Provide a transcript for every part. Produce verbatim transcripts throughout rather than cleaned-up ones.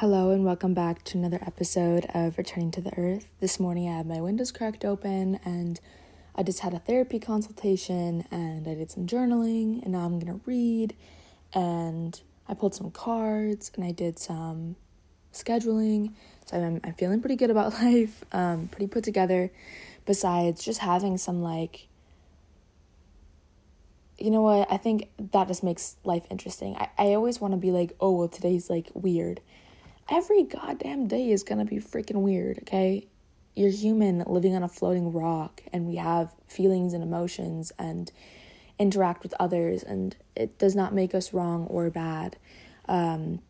Hello and welcome back to another episode of Returning to the Earth. This morning I had my windows cracked open and I just had a therapy consultation and I did some journaling and now I'm going to read and I pulled some cards and I did some scheduling. So I'm, I'm feeling pretty good about life, um, pretty put together, besides just having some like, you know what, I think that just makes life interesting. I, I always want to be like, oh, well, today's like weird. Every goddamn day is gonna be freaking weird, okay? You're human living on a floating rock, and we have feelings and emotions and interact with others, and it does not make us wrong or bad, um,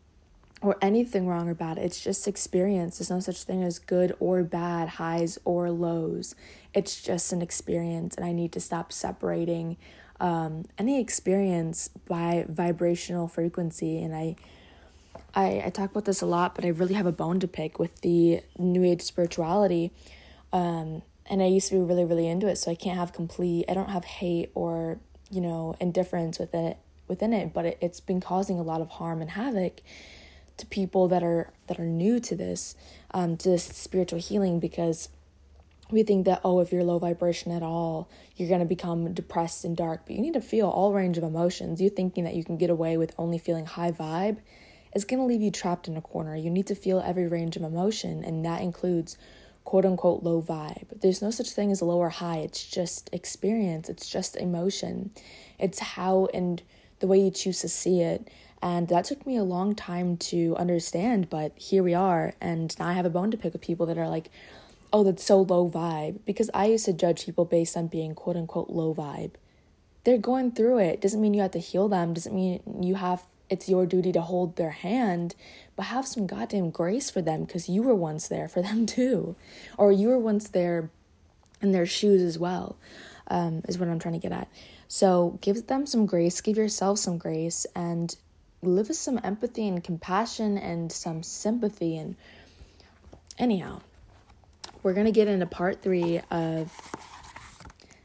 or anything wrong or bad. It's just experience. There's no such thing as good or bad, highs or lows. It's just an experience, and I need to stop separating um, any experience by vibrational frequency, and I I, I talk about this a lot, but I really have a bone to pick with the New Age spirituality, um, and I used to be really, really into it, so I can't have complete, I don't have hate or, you know, indifference within it, within it but it, it's been causing a lot of harm and havoc to people that are that are new to this, um, to this spiritual healing, because we think that, oh, if you're low vibration at all, you're going to become depressed and dark, but you need to feel all range of emotions. You thinking that you can get away with only feeling high vibe, it's going to leave you trapped in a corner. You need to feel every range of emotion, and that includes quote-unquote low vibe. There's no such thing as a low or high. It's just experience. It's just emotion. It's how and the way you choose to see it, and that took me a long time to understand, but here we are, and now I have a bone to pick with people that are like, oh, that's so low vibe, because I used to judge people based on being quote-unquote low vibe. They're going through it. Doesn't mean you have to heal them. Doesn't mean you have it's your duty to hold their hand, but have some goddamn grace for them, because you were once there for them too. Or you were once there in their shoes as well, um, is what I'm trying to get at. So give them some grace, give yourself some grace, and live with some empathy and compassion and some sympathy. And anyhow, we're going to get into part three of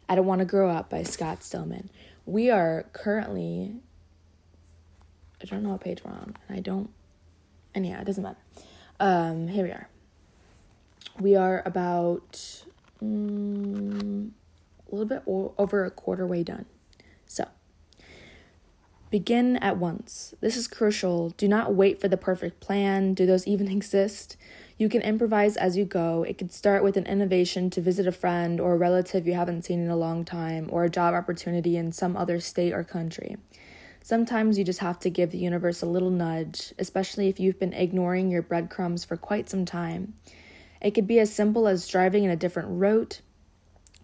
I Don't Want to Grow Up by Scott Stillman. We are currently... I don't know what page we're on, and I don't, and yeah, it doesn't matter. Um, here we are. We are about um, a little bit o- over a quarter way done. So, begin at once. This is crucial. Do not wait for the perfect plan. Do those even exist? You can improvise as you go. It could start with an innovation to visit a friend or a relative you haven't seen in a long time, or a job opportunity in some other state or country. Sometimes you just have to give the universe a little nudge, especially if you've been ignoring your breadcrumbs for quite some time. It could be as simple as driving in a different route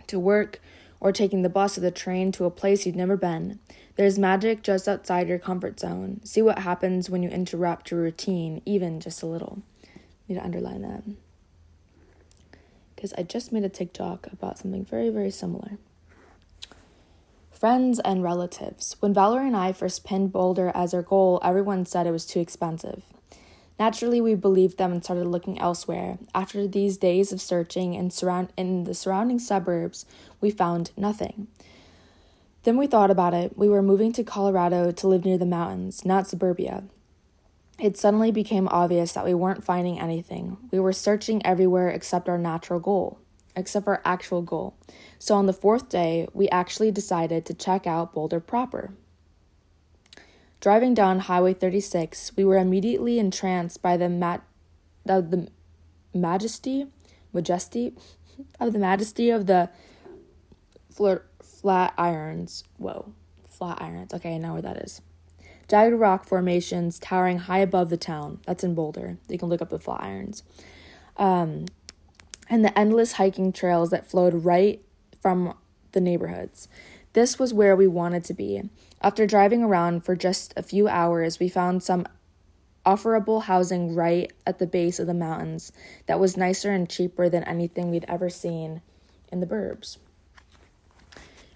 to work or taking the bus or the train to a place you've never been. There's magic just outside your comfort zone. See what happens when you interrupt your routine, even just a little. I need to underline that, because I just made a TikTok about something very, very similar. Friends and relatives. When Valerie and I first pinned Boulder as our goal, everyone said it was too expensive. Naturally, we believed them and started looking elsewhere. After these days of searching in, surround- in the surrounding suburbs, we found nothing. Then we thought about it. We were moving to Colorado to live near the mountains, not suburbia. It suddenly became obvious that we weren't finding anything. We were searching everywhere except our natural goal. except for our actual goal. So on the fourth day, we actually decided to check out Boulder proper. Driving down Highway thirty-six, we were immediately entranced by the mat- uh, the majesty, majesty, of the majesty of the fl- Flat Irons. Whoa, Flat Irons. Okay, I know where that is. Jagged rock formations towering high above the town. That's in Boulder. You can look up the Flat Irons. Um... and the endless hiking trails that flowed right from the neighborhoods. This was where we wanted to be. After driving around for just a few hours, we found some offerable housing right at the base of the mountains that was nicer and cheaper than anything we'd ever seen in the burbs.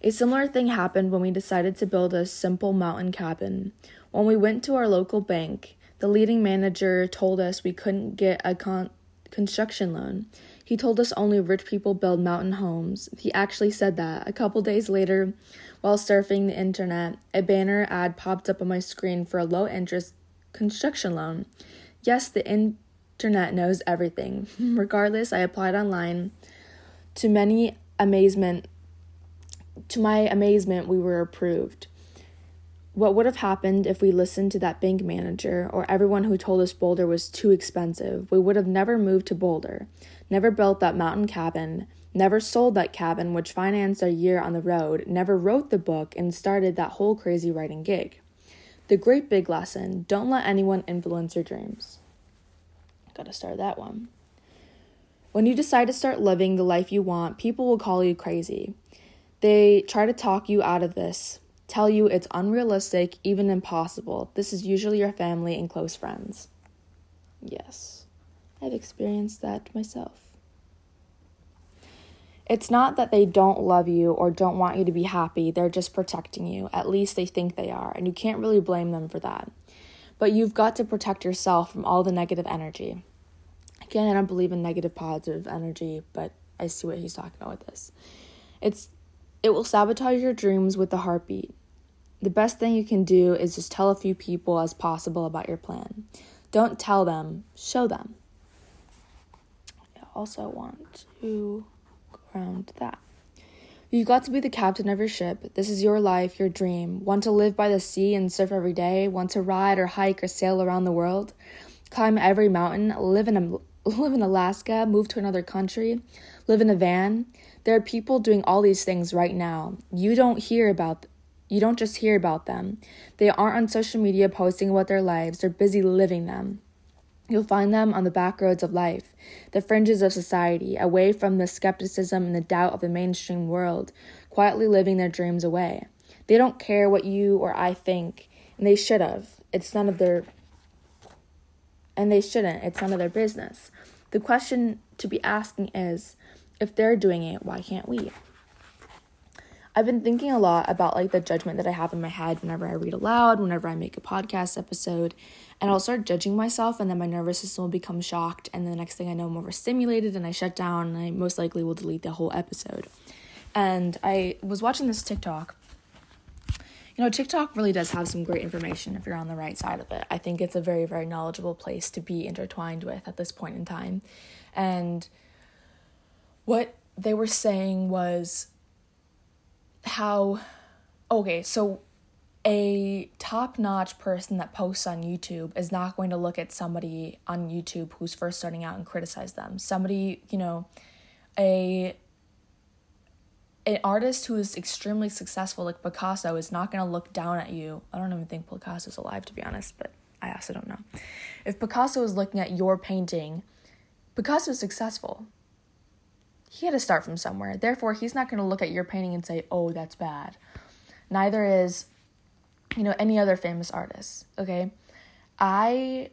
A similar thing happened when we decided to build a simple mountain cabin. When we went to our local bank, the leading manager told us we couldn't get a con- construction loan. He told us only rich people build mountain homes. He actually said that. A couple days later, while surfing the internet, a banner ad popped up on my screen for a low-interest construction loan. Yes, the internet knows everything. Regardless, I applied online. To many amazement, to my amazement, we were approved. What would have happened if we listened to that bank manager or everyone who told us Boulder was too expensive? We would have never moved to Boulder, never built that mountain cabin, never sold that cabin, which financed our year on the road, never wrote the book, and started that whole crazy writing gig. The great big lesson, don't let anyone influence your dreams. Gotta start that one. When you decide to start living the life you want, people will call you crazy. They try to talk you out of this, tell you it's unrealistic, even impossible. This is usually your family and close friends. Yes, I've experienced that myself. It's not that they don't love you or don't want you to be happy. They're just protecting you. At least they think they are, and you can't really blame them for that. But you've got to protect yourself from all the negative energy. Again, I don't believe in negative positive energy, but I see what he's talking about with this. It's It will sabotage your dreams with a heartbeat. The best thing you can do is just tell as few people as possible about your plan. Don't tell them, show them. I also want to... around that. You've got to be the captain of your ship. This is your life, your dream. Want to live by the sea and surf every day? Want to ride or hike or sail around the world? Climb every mountain? Live in a, live in Alaska? Move to another country? Live in a van? There are people doing all these things right now. You don't hear about you don't just hear about them. They aren't on social media posting about their lives. They're busy living them. You'll find them on the back roads of life, the fringes of society, away from the skepticism and the doubt of the mainstream world, quietly living their dreams away. They don't care what you or I think, and they should have. It's none of their... And they shouldn't. It's none of their business. The question to be asking is, if they're doing it, why can't we? I've been thinking a lot about like the judgment that I have in my head whenever I read aloud, whenever I make a podcast episode, and I'll start judging myself, and then my nervous system will become shocked, and the next thing I know, I'm overstimulated, and I shut down, and I most likely will delete the whole episode. And I was watching this TikTok. You know, TikTok really does have some great information if you're on the right side of it. I think it's a very, very knowledgeable place to be intertwined with at this point in time. And what they were saying was... how, okay, so a top-notch person that posts on YouTube is not going to look at somebody on YouTube who's first starting out and criticize them. Somebody, you know, a an artist who is extremely successful like Picasso is not going to look down at you. I don't even think Picasso's alive, to be honest, but I also don't know. If Picasso is looking at your painting, Picasso's successful. He had to start from somewhere. Therefore, he's not going to look at your painting and say, oh, that's bad. Neither is, you know, any other famous artist, okay? I,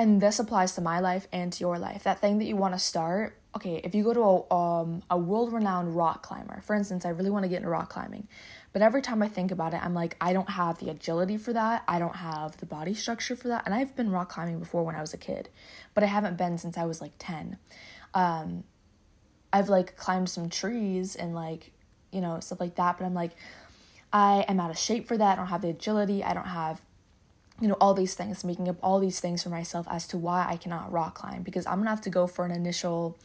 and this applies to my life and to your life. That thing that you want to start, okay, if you go to a, um, a world-renowned rock climber, for instance, I really want to get into rock climbing. But every time I think about it, I'm like, I don't have the agility for that. I don't have the body structure for that. And I've been rock climbing before when I was a kid, but I haven't been since I was like ten. Um... I've, like, climbed some trees and, like, you know, stuff like that. But I'm, like, I am out of shape for that. I don't have the agility. I don't have, you know, all these things. Making up all these things for myself as to why I cannot rock climb. Because I'm going to have to go for an initial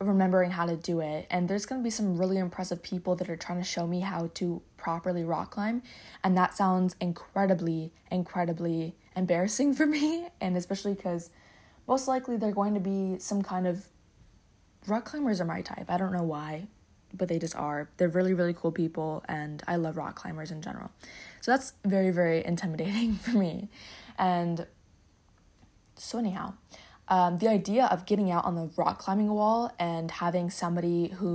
remembering how to do it. And there's going to be some really impressive people that are trying to show me how to properly rock climb. And that sounds incredibly, incredibly embarrassing for me. And especially because most likely they're going to be some kind of... rock climbers are my type. I don't know why, but they just are. They're really, really cool people, and I love rock climbers in general. So that's very, very intimidating for me. And so anyhow, um, the idea of getting out on the rock climbing wall and having somebody who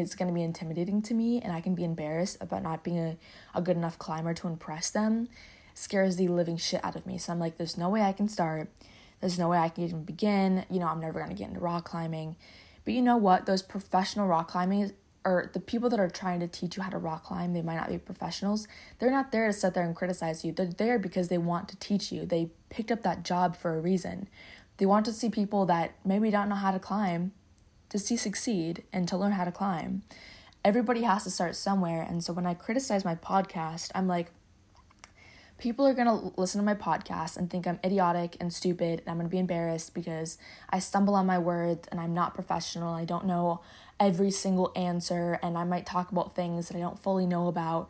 is going to be intimidating to me and I can be embarrassed about not being a, a good enough climber to impress them scares the living shit out of me. So I'm like, there's no way I can start. There's no way I can even begin. You know, I'm never going to get into rock climbing. But you know what? Those professional rock climbing, or the people that are trying to teach you how to rock climb, they might not be professionals. They're not there to sit there and criticize you. They're there because they want to teach you. They picked up that job for a reason. They want to see people that maybe don't know how to climb to see succeed and to learn how to climb. Everybody has to start somewhere. And so when I criticize my podcast, I'm like, people are going to listen to my podcast and think I'm idiotic and stupid, and I'm going to be embarrassed because I stumble on my words and I'm not professional. I don't know every single answer, and I might talk about things that I don't fully know about.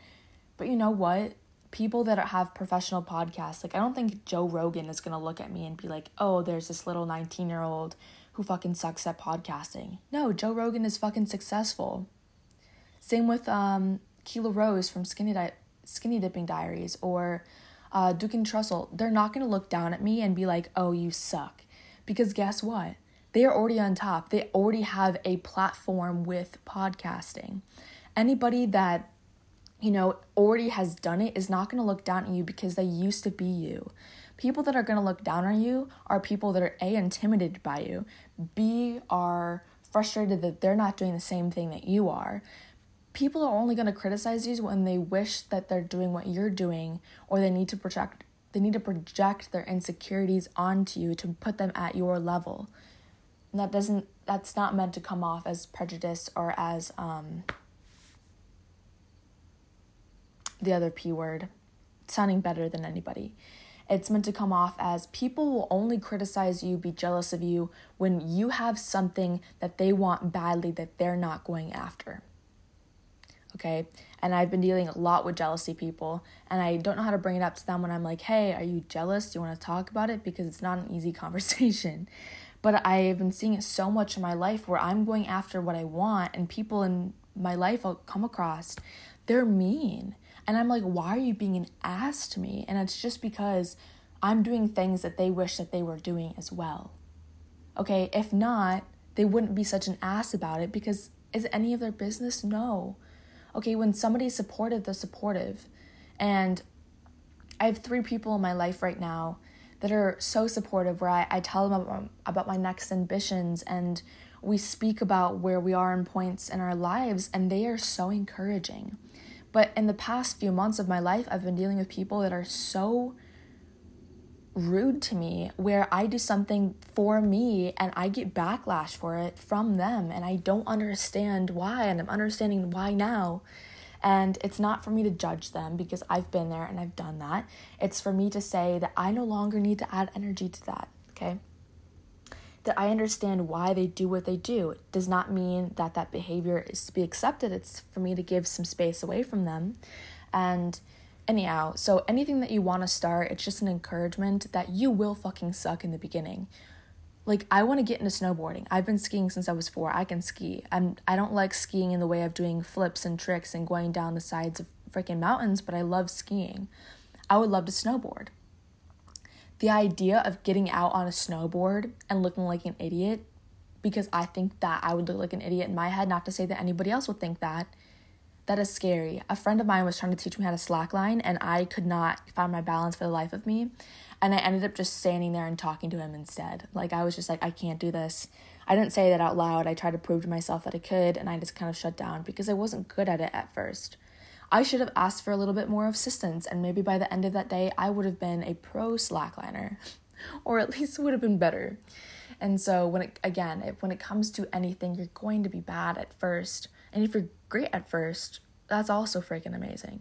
But you know what? People that have professional podcasts, like I don't think Joe Rogan is going to look at me and be like, oh, there's this little nineteen-year-old who fucking sucks at podcasting. No, Joe Rogan is fucking successful. Same with um, Keila Rose from Skinny Di- Skinny Dipping Diaries or uh, Duncan Trussell. They're not going to look down at me and be like, oh, you suck. Because guess what? They are already on top. They already have a platform with podcasting. Anybody that, you know, already has done it is not going to look down at you because they used to be you. People that are going to look down on you are people that are A, intimidated by you, B, are frustrated that they're not doing the same thing that you are. People are only going to criticize you when they wish that they're doing what you're doing, or they need to project they need to project their insecurities onto you to put them at your level. And that doesn't that's not meant to come off as prejudice or as um the other P word, sounding better than anybody. It's meant to come off as people will only criticize you, be jealous of you when you have something that they want badly that they're not going after. Okay, and I've been dealing a lot with jealousy people, and I don't know how to bring it up to them when I'm like, hey, are you jealous? Do you want to talk about it? Because it's not an easy conversation. But I've been seeing it so much in my life where I'm going after what I want, and people in my life I'll come across, they're mean. And I'm like, why are you being an ass to me? And it's just because I'm doing things that they wish that they were doing as well. Okay, if not, they wouldn't be such an ass about it, because is it any of their business? No. Okay, when somebody's supportive, they're supportive. And I have three people in my life right now that are so supportive, where I, I tell them about, about my next ambitions, and we speak about where we are in points in our lives, and they are so encouraging. But in the past few months of my life, I've been dealing with people that are so rude to me, where I do something for me and I get backlash for it from them, and I don't understand why, and I'm understanding why now. And it's not for me to judge them, because I've been there and I've done that. It's for me to say that I no longer need to add energy to that, okay? That I understand why they do what they do. It does not mean that that behavior is to be accepted. It's for me to give some space away from them. And anyhow, so anything that you want to start, it's just an encouragement that you will fucking suck in the beginning. Like, I want to get into snowboarding. I've been skiing since I was four. I can ski. I'm, I don't like skiing in the way of doing flips and tricks and going down the sides of freaking mountains, but I love skiing. I would love to snowboard. The idea of getting out on a snowboard and looking like an idiot, because I think that I would look like an idiot in my head, not to say that anybody else would think that, that is scary. A friend of mine was trying to teach me how to slackline, and I could not find my balance for the life of me. And I ended up just standing there and talking to him instead. Like, I was just like, I can't do this. I didn't say that out loud. I tried to prove to myself that I could, and I just kind of shut down because I wasn't good at it at first. I should have asked for a little bit more assistance, and maybe by the end of that day, I would have been a pro slackliner, or at least would have been better. And so when it, again, it, when it comes to anything, you're going to be bad at first. And if you're great at first, that's also freaking amazing.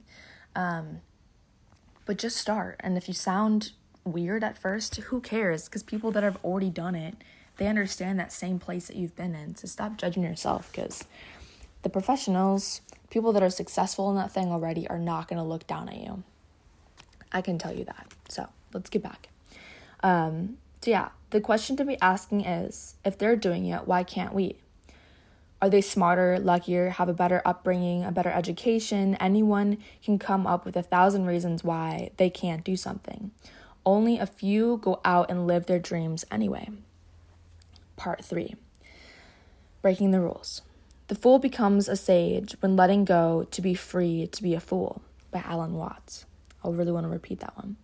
Um, but just start. And if you sound weird at first, who cares? Because people that have already done it, they understand that same place that you've been in. So stop judging yourself, because the professionals, people that are successful in that thing already, are not going to look down at you. I can tell you that. So let's get back. Um, so yeah, the question to be asking is, if they're doing it, why can't we? Are they smarter, luckier, have a better upbringing, a better education? Anyone can come up with a thousand reasons why they can't do something. Only a few go out and live their dreams anyway. Part three, breaking the rules. The fool becomes a sage when letting go to be free to be a fool, by Alan Watts. I really want to repeat that one.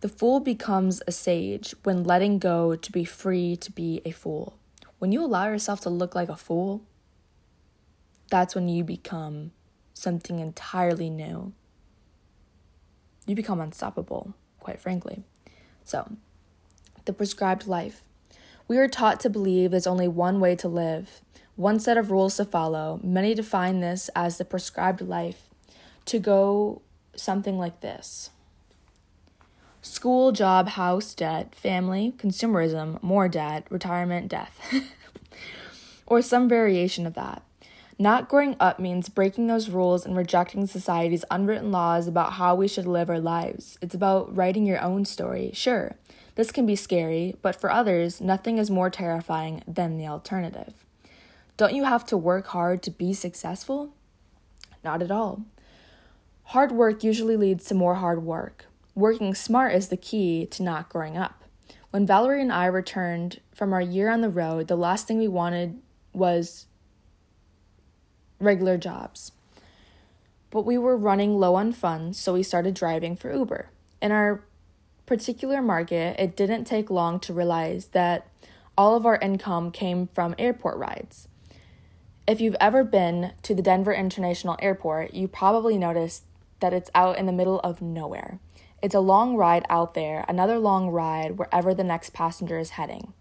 The fool becomes a sage when letting go to be free to be a fool. When you allow yourself to look like a fool, that's when you become something entirely new. You become unstoppable, quite frankly. So, the prescribed life. We are taught to believe there's only one way to live, one set of rules to follow. Many define this as the prescribed life. To go something like this. School, job, house, debt, family, consumerism, more debt, retirement, death. Or some variation of that. Not growing up means breaking those rules and rejecting society's unwritten laws about how we should live our lives. It's about writing your own story. Sure, this can be scary, but for others, nothing is more terrifying than the alternative. Don't you have to work hard to be successful? Not at all. Hard work usually leads to more hard work. Working smart is the key to not growing up. When Valerie and I returned from our year on the road, the last thing we wanted was regular jobs. But we were running low on funds, so we started driving for Uber. In our particular market, it didn't take long to realize that all of our income came from airport rides. If you've ever been to the Denver International Airport, you probably noticed that it's out in the middle of nowhere. It's a long ride out there, another long ride wherever the next passenger is heading.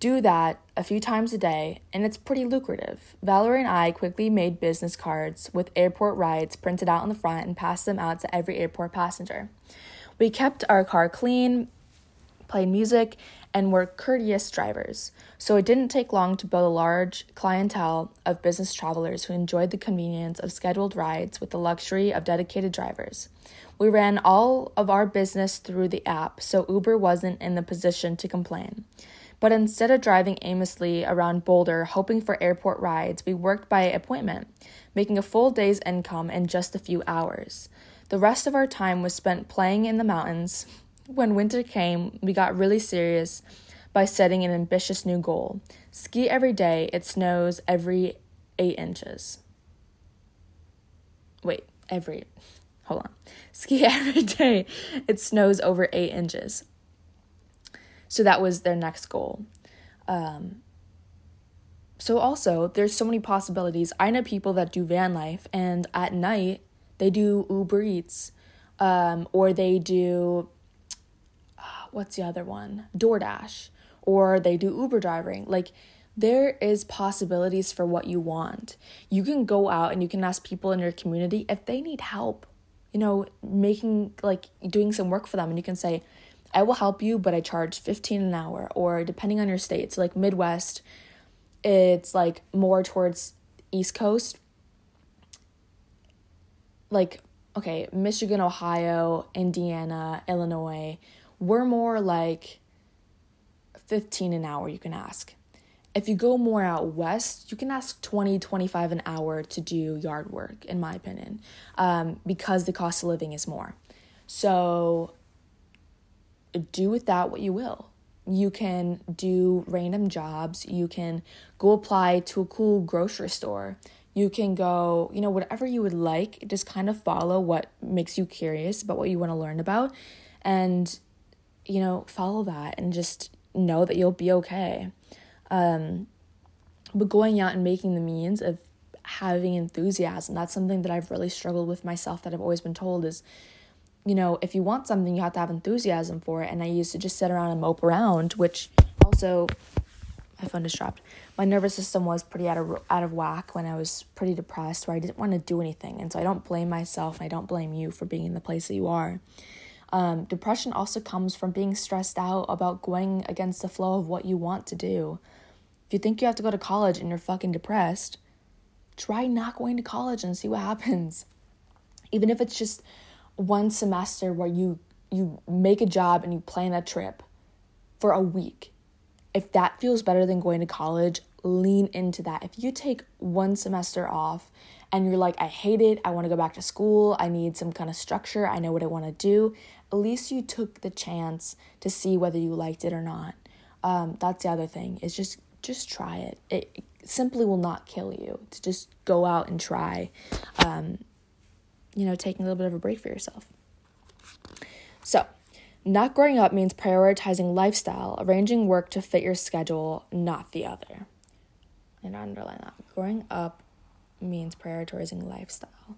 Do that a few times a day, and it's pretty lucrative. Valerie and I quickly made business cards with airport rides printed out on the front and passed them out to every airport passenger. We kept our car clean, played music, and were courteous drivers, so it didn't take long to build a large clientele of business travelers who enjoyed the convenience of scheduled rides with the luxury of dedicated drivers. We ran all of our business through the app, so Uber wasn't in the position to complain. But instead of driving aimlessly around Boulder hoping for airport rides, we worked by appointment, making a full day's income in just a few hours. The rest of our time was spent playing in the mountains. When winter came, we got really serious by setting an ambitious new goal. Ski every day, it snows every eight inches. Wait, every, hold on. Ski every day, it snows over eight inches. So that was their next goal. Um, so also, there's so many possibilities. I know people that do van life, and at night, they do Uber Eats, um, or they do, uh, what's the other one? DoorDash, or they do Uber driving. Like, there is possibilities for what you want. You can go out and you can ask people in your community if they need help, you know, making, like, doing some work for them. And you can say, I will help you, but I charge fifteen dollars an hour, or depending on your state. So, like, Midwest, it's, like, more towards East Coast. Like, okay, Michigan, Ohio, Indiana, Illinois, we're more like fifteen an hour you can ask. If you go more out west, you can ask twenty, twenty-five an hour to do yard work, in my opinion, um, because the cost of living is more. So do with that what you will. You can do random jobs. You can go apply to a cool grocery store. You can go, you know, whatever you would like. Just kind of follow what makes you curious about what you want to learn about. And, you know, follow that and just know that you'll be okay. Um, but going out and making the means of having enthusiasm, that's something that I've really struggled with myself, that I've always been told is, you know, if you want something, you have to have enthusiasm for it. And I used to just sit around and mope around, which also... my phone just dropped. My nervous system was pretty out of out of whack when I was pretty depressed, where I didn't want to do anything. And so I don't blame myself, and I don't blame you for being in the place that you are. Um, depression also comes from being stressed out about going against the flow of what you want to do. If you think you have to go to college and you're fucking depressed, try not going to college and see what happens. Even if it's just one semester where you, you make a job and you plan a trip for a week. If that feels better than going to college, lean into that. If you take one semester off and you're like, I hate it, I want to go back to school, I need some kind of structure, I know what I want to do, at least you took the chance to see whether you liked it or not. Um, that's the other thing, is just, just try it. it. It simply will not kill you to just go out and try, um, you know, taking a little bit of a break for yourself. So, not growing up means prioritizing lifestyle, arranging work to fit your schedule, not the other. And I underline that. Growing up means prioritizing lifestyle.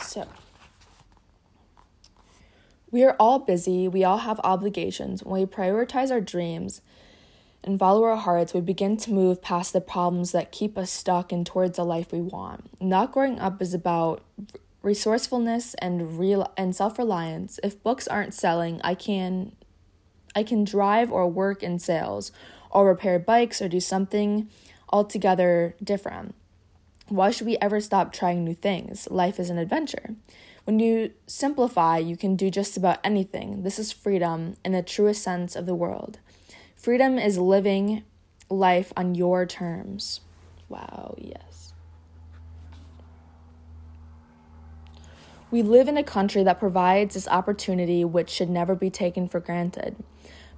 So, we are all busy. We all have obligations. When we prioritize our dreams and follow our hearts, we begin to move past the problems that keep us stuck and towards the life we want. Not growing up is about resourcefulness and real and self-reliance. If books aren't selling, I can I can drive or work in sales or repair bikes or do something altogether different. Why should we ever stop trying new things? Life is an adventure. When you simplify, you can do just about anything. This is freedom in the truest sense of the word. Freedom is living life on your terms. Wow, yes. We live in a country that provides this opportunity which should never be taken for granted.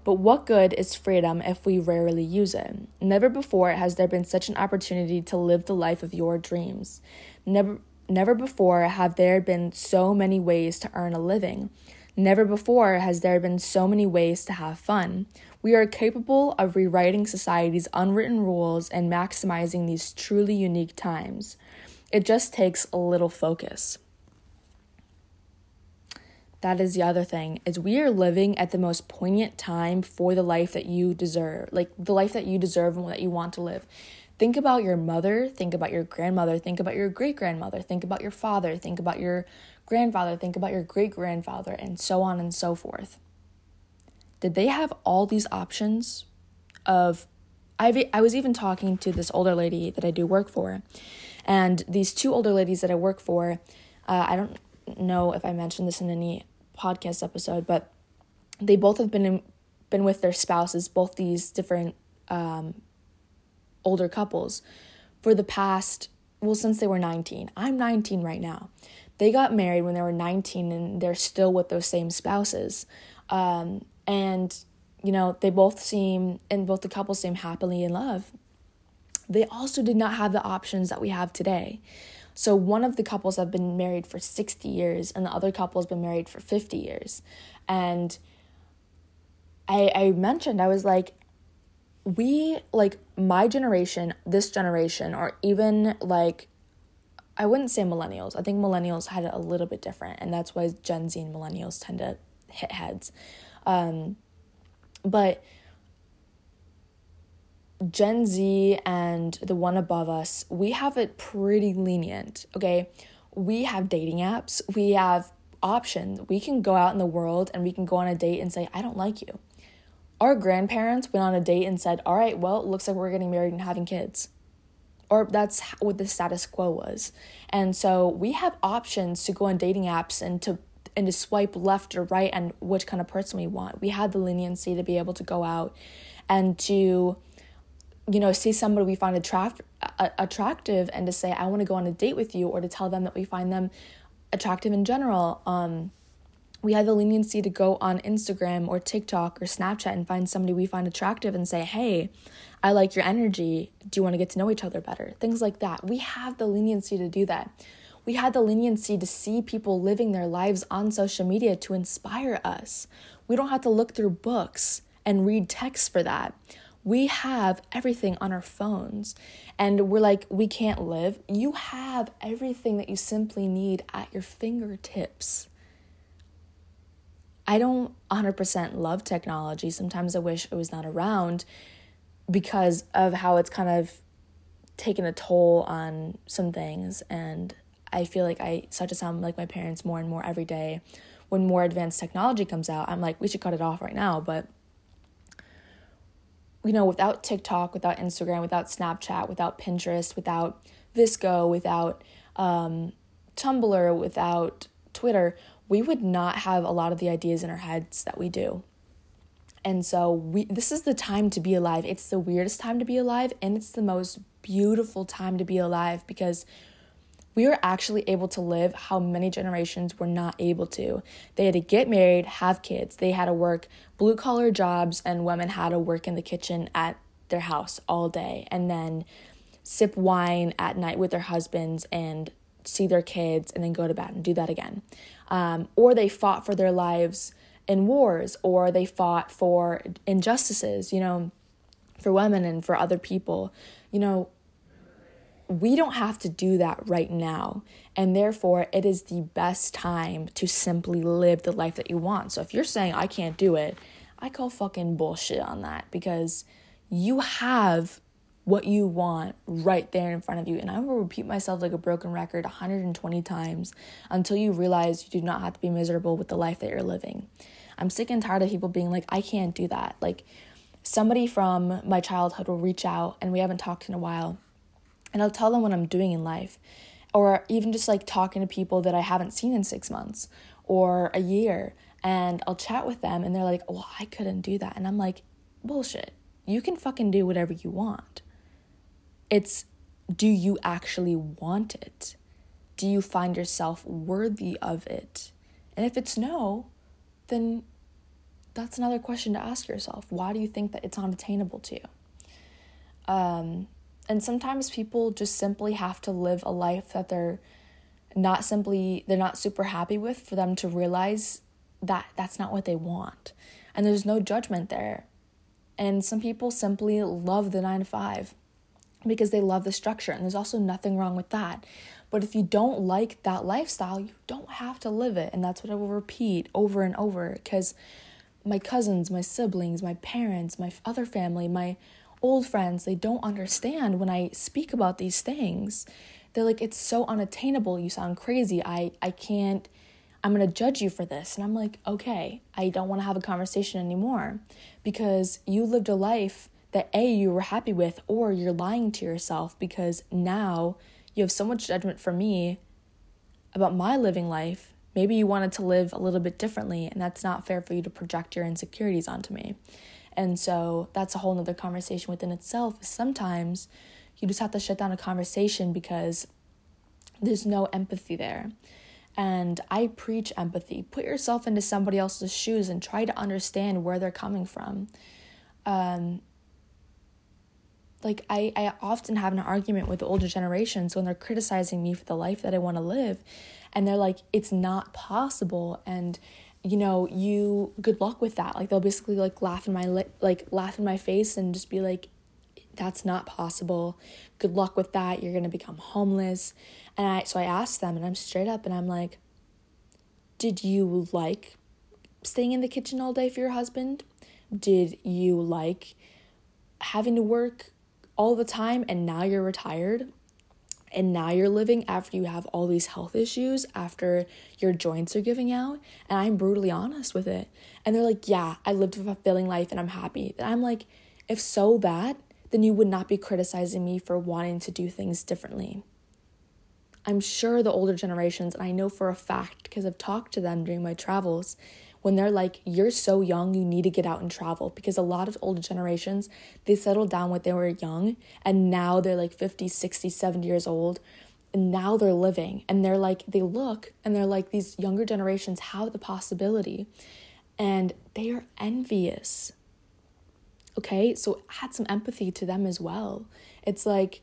But what good is freedom if we rarely use it? Never before has there been such an opportunity to live the life of your dreams. Never never before have there been so many ways to earn a living. Never before has there been so many ways to have fun. We are capable of rewriting society's unwritten rules and maximizing these truly unique times. It just takes a little focus. That is the other thing, is we are living at the most poignant time for the life that you deserve, like the life that you deserve and that you want to live. Think about your mother, think about your grandmother, think about your great-grandmother, think about your father, think about your grandfather, think about your great-grandfather, and so on and so forth. Did they have all these options of, I've, I was even talking to this older lady that I do work for, and these two older ladies that I work for, uh, I don't know if I mentioned this in any podcast episode, but they both have been in, been with their spouses, both these different um older couples, for the past, well, since they were nineteen. I'm nineteen right now. They got married when they were nineteen, and they're still with those same spouses, um and you know, they both seem, and both the couples seem happily in love. They also did not have the options that we have today. So one of the couples have been married for sixty years, and the other couple has been married for fifty years. And I, I mentioned, I was like, we, like, my generation, this generation, or even, like, I wouldn't say millennials. I think millennials had it a little bit different, and that's why Gen Z and millennials tend to hit heads. Um, but Gen Z and the one above us, we have it pretty lenient, okay? We have dating apps. We have options. We can go out in the world and we can go on a date and say, I don't like you. Our grandparents went on a date and said, all right, well, it looks like we're getting married and having kids. Or that's what the status quo was. And so we have options to go on dating apps and to and to swipe left or right and which kind of person we want. We had the leniency to be able to go out and to, you know, see somebody we find attract, uh, attractive and to say, I want to go on a date with you, or to tell them that we find them attractive in general. Um, we have the leniency to go on Instagram or TikTok or Snapchat and find somebody we find attractive and say, hey, I like your energy. Do you want to get to know each other better? Things like that. We have the leniency to do that. We had the leniency to see people living their lives on social media to inspire us. We don't have to look through books and read texts for that. We have everything on our phones, and we're like, we can't live. You have everything that you simply need at your fingertips. I don't one hundred percent love technology. Sometimes I wish it was not around because of how it's kind of taken a toll on some things. And I feel like I start to sound like my parents more and more every day. When more advanced technology comes out, I'm like, we should cut it off right now. But you know, without TikTok, without Instagram, without Snapchat, without Pinterest, without Visco, without um, Tumblr, without Twitter, we would not have a lot of the ideas in our heads that we do. And so we, this is the time to be alive. It's the weirdest time to be alive, and it's the most beautiful time to be alive, because we were actually able to live how many generations were not able to. They had to get married, have kids. They had to work blue-collar jobs, and women had to work in the kitchen at their house all day and then sip wine at night with their husbands and see their kids and then go to bed and do that again. Um, or they fought for their lives in wars, or they fought for injustices, you know, for women and for other people, you know. We don't have to do that right now, and therefore it is the best time to simply live the life that you want. So if you're saying I can't do it, I call fucking bullshit on that, because you have what you want right there in front of you. And I will repeat myself like a broken record one hundred twenty times until you realize you do not have to be miserable with the life that you're living. I'm sick and tired of people being like, I can't do that. Like, somebody from my childhood will reach out and we haven't talked in a while, and I'll tell them what I'm doing in life, or even just like talking to people that I haven't seen in six months or a year, and I'll chat with them and they're like, oh, I couldn't do that. And I'm like, bullshit. You can fucking do whatever you want. It's, do you actually want it? Do you find yourself worthy of it? And if it's no, then that's another question to ask yourself. Why do you think that it's unattainable to you? Um, and sometimes people just simply have to live a life that they're not simply, they're not super happy with for them to realize that that's not what they want. And there's no judgment there. And some people simply love the nine to five because they love the structure. And there's also nothing wrong with that. But if you don't like that lifestyle, you don't have to live it. And that's what I will repeat over and over. Because my cousins, my siblings, my parents, my other family, my old friends, they don't understand when I speak about these things. They're like, it's so unattainable. You sound crazy. I, I can't. I'm going to judge you for this. And I'm like, okay, I don't want to have a conversation anymore because you lived a life that A, you were happy with, or you're lying to yourself because now you have so much judgment from me about my living life. Maybe you wanted to live a little bit differently, and that's not fair for you to project your insecurities onto me. And so that's a whole nother conversation within itself. Sometimes you just have to shut down a conversation because there's no empathy there. And I preach empathy. Put yourself into somebody else's shoes and try to understand where they're coming from. Um, like, I, I often have an argument with the older generations when they're criticizing me for the life that I want to live. And they're like, it's not possible. And, you know, you, good luck with that. Like, they'll basically, like, laugh in my li- like laugh in my face and just be like, that's not possible. Good luck with that. You're going to become homeless. And I, so I asked them, and I'm straight up, and I'm like, did you like staying in the kitchen all day for your husband? Did you like having to work all the time, and now you're retired, and now you're living after you have all these health issues, after your joints are giving out? And I'm brutally honest with it. And they're like, yeah, I lived a fulfilling life, and I'm happy. And I'm like, if so that, then you would not be criticizing me for wanting to do things differently. I'm sure the older generations, and I know for a fact because I've talked to them during my travels, when they're like, you're so young, you need to get out and travel. Because a lot of older generations, they settled down when they were young, and now they're like fifty, sixty, seventy years old, and now they're living. And they're like, they look, and they're like, these younger generations have the possibility, and they are envious. Okay, so add some empathy to them as well. It's like,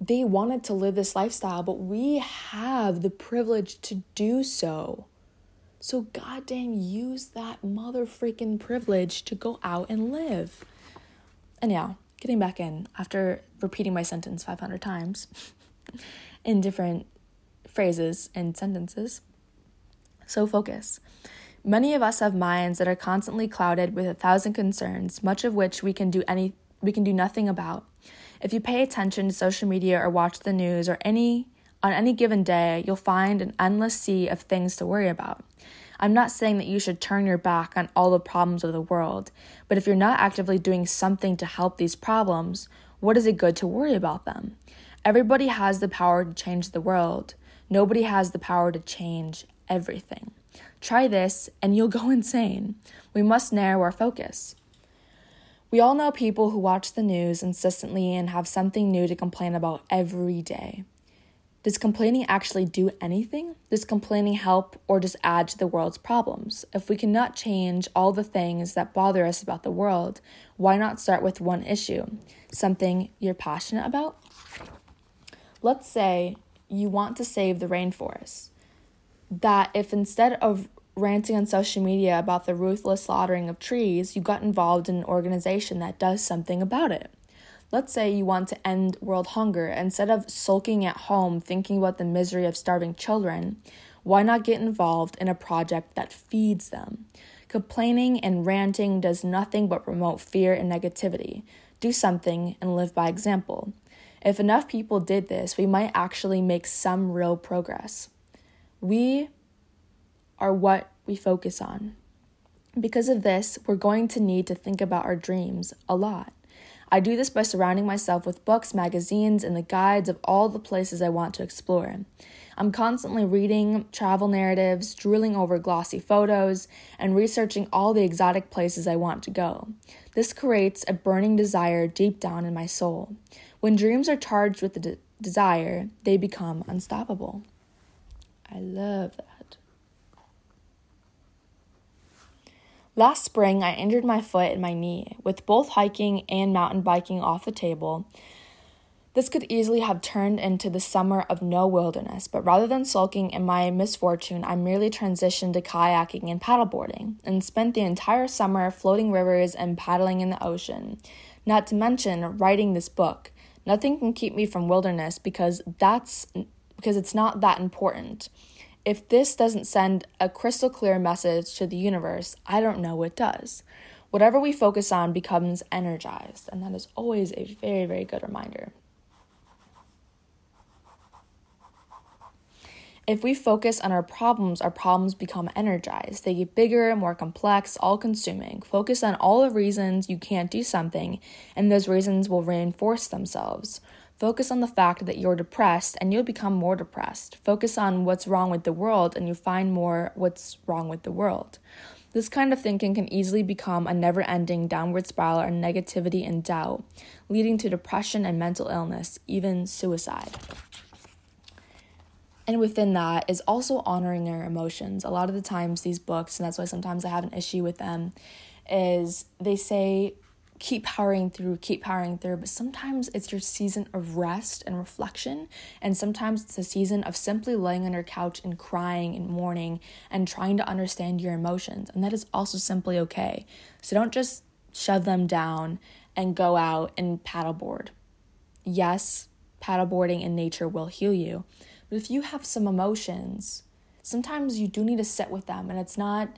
they wanted to live this lifestyle, but we have the privilege to do so. So goddamn use that motherfreaking privilege to go out and live. And yeah, getting back in after repeating my sentence five hundred times in different phrases and sentences. So focus. Many of us have minds that are constantly clouded with a thousand concerns, much of which we can do any we can do nothing about. If you pay attention to social media or watch the news or any on any given day, you'll find an endless sea of things to worry about. I'm not saying that you should turn your back on all the problems of the world, but if you're not actively doing something to help these problems, what is it good to worry about them? Everybody has the power to change the world. Nobody has the power to change everything. Try this and you'll go insane. We must narrow our focus. We all know people who watch the news incessantly and have something new to complain about every day. Does complaining actually do anything? Does complaining help or just add to the world's problems? If we cannot change all the things that bother us about the world, why not start with one issue? Something you're passionate about? Let's say you want to save the rainforest. That if instead of ranting on social media about the ruthless slaughtering of trees, you got involved in an organization that does something about it. Let's say you want to end world hunger. Instead of sulking at home thinking about the misery of starving children, why not get involved in a project that feeds them? Complaining and ranting does nothing but promote fear and negativity. do something, and live by example. If enough people did this, we might actually make some real progress. We are what we focus on. Because of this, we're going to need to think about our dreams a lot. I do this by surrounding myself with books, magazines, and the guides of all the places I want to explore. I'm constantly reading travel narratives, drooling over glossy photos, and researching all the exotic places I want to go. This creates a burning desire deep down in my soul. When dreams are charged with the de- desire, they become unstoppable. I love that. Last spring, I injured my foot and my knee. With both hiking and mountain biking off the table, this could easily have turned into the summer of no wilderness, but rather than sulking in my misfortune, I merely transitioned to kayaking and paddleboarding, and spent the entire summer floating rivers and paddling in the ocean, not to mention writing this book. Nothing can keep me from wilderness because that's because it's not that important. If this doesn't send a crystal clear message to the universe, I don't know what does. Whatever we focus on becomes energized, and that is always a very, very good reminder. If we focus on our problems, our problems become energized. They get bigger, more complex, all-consuming. Focus on all the reasons you can't do something, and those reasons will reinforce themselves. Focus on the fact that you're depressed, and you'll become more depressed. Focus on what's wrong with the world, and you find more what's wrong with the world. This kind of thinking can easily become a never-ending downward spiral of negativity and doubt, leading to depression and mental illness, even suicide. And within that is also honoring our emotions. A lot of the times these books, and that's why sometimes I have an issue with them, is they say, keep powering through, keep powering through. But sometimes it's your season of rest and reflection. And sometimes it's a season of simply laying on your couch and crying and mourning and trying to understand your emotions. And that is also simply okay. So don't just shove them down and go out and paddleboard. Yes, paddleboarding in nature will heal you. But if you have some emotions, sometimes you do need to sit with them, and it's not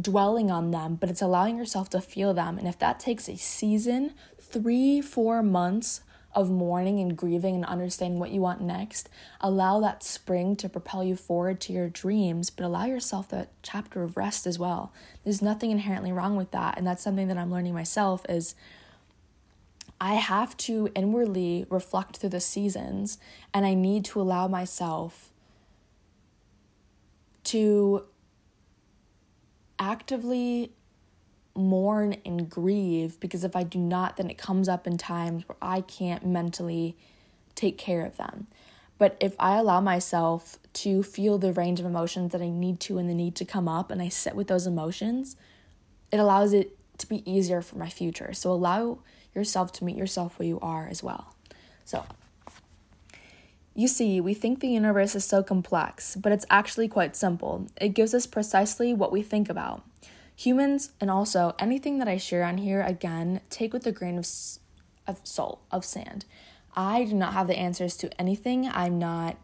dwelling on them, but it's allowing yourself to feel them. And if that takes a season, three, four months of mourning and grieving and understanding what you want next, allow that spring to propel you forward to your dreams, but allow yourself that chapter of rest as well. There's nothing inherently wrong with that. And that's something that I'm learning myself is I have to inwardly reflect through the seasons, and I need to allow myself to actively mourn and grieve, because if I do not, then it comes up in times where I can't mentally take care of them. But if I allow myself to feel the range of emotions that I need to and the need to come up, and I sit with those emotions, it allows it to be easier for my future. So allow yourself to meet yourself where you are as well. So, you see, we think the universe is so complex, but it's actually quite simple. It gives us precisely what we think about. Humans, and also anything that I share on here, again, take with a grain of of salt, of sand. I do not have the answers to anything. I'm not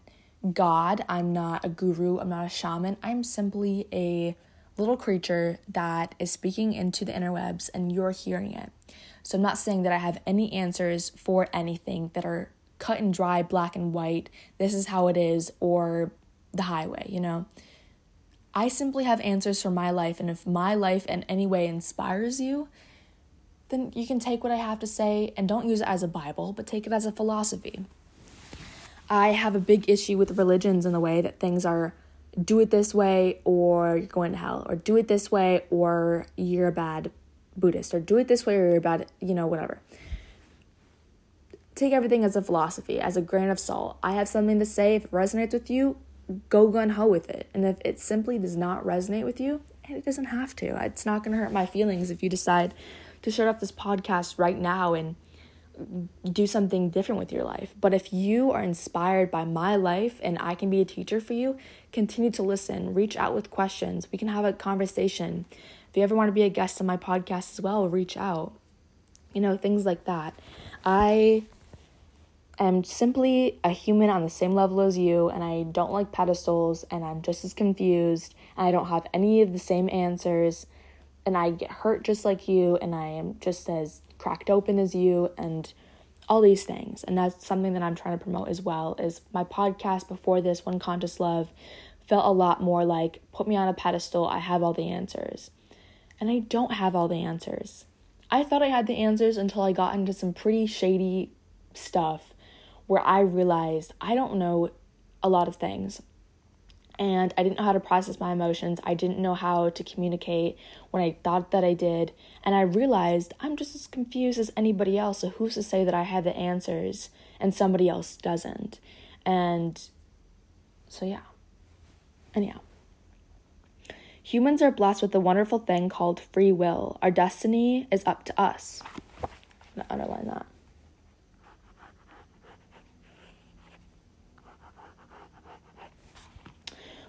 God. I'm not a guru. I'm not a shaman. I'm simply a little creature that is speaking into the interwebs, and you're hearing it. So I'm not saying that I have any answers for anything that are cut and dry, black and white, this is how it is, or the highway, you know. I simply have answers for my life, and if my life in any way inspires you, then you can take what I have to say and don't use it as a Bible, but take it as a philosophy. I have a big issue with religions in the way that things are, do it this way or you're going to hell, or do it this way or you're a bad Buddhist, or do it this way or you're about it, you know, whatever. Take everything as a philosophy, as a grain of salt. I have something to say. If it resonates with you, go gun-ho with it. And if it simply does not resonate with you, it doesn't have to. It's not going to hurt my feelings if you decide to shut off this podcast right now and do something different with your life. But if you are inspired by my life and I can be a teacher for you, continue to listen, reach out with questions. We can have a conversation. If you ever want to be a guest on my podcast as well, reach out. You know, things like that. I am simply a human on the same level as you, and I don't like pedestals, and I'm just as confused, and I don't have any of the same answers. and I get hurt just like you, and I am just as cracked open as you, and all these things. And that's something that I'm trying to promote as well, is my podcast before this, When Conscious Love, felt a lot more like, put me on a pedestal, I have all the answers. And I don't have all the answers. I thought I had the answers until I got into some pretty shady stuff where I realized I don't know a lot of things. And I didn't know how to process my emotions. I didn't know how to communicate when I thought that I did. And I realized I'm just as confused as anybody else. So who's to say that I have the answers and somebody else doesn't? And so, yeah. Anyhow. Humans are blessed with a wonderful thing called free will. Our destiny is up to us. I'm going to underline that.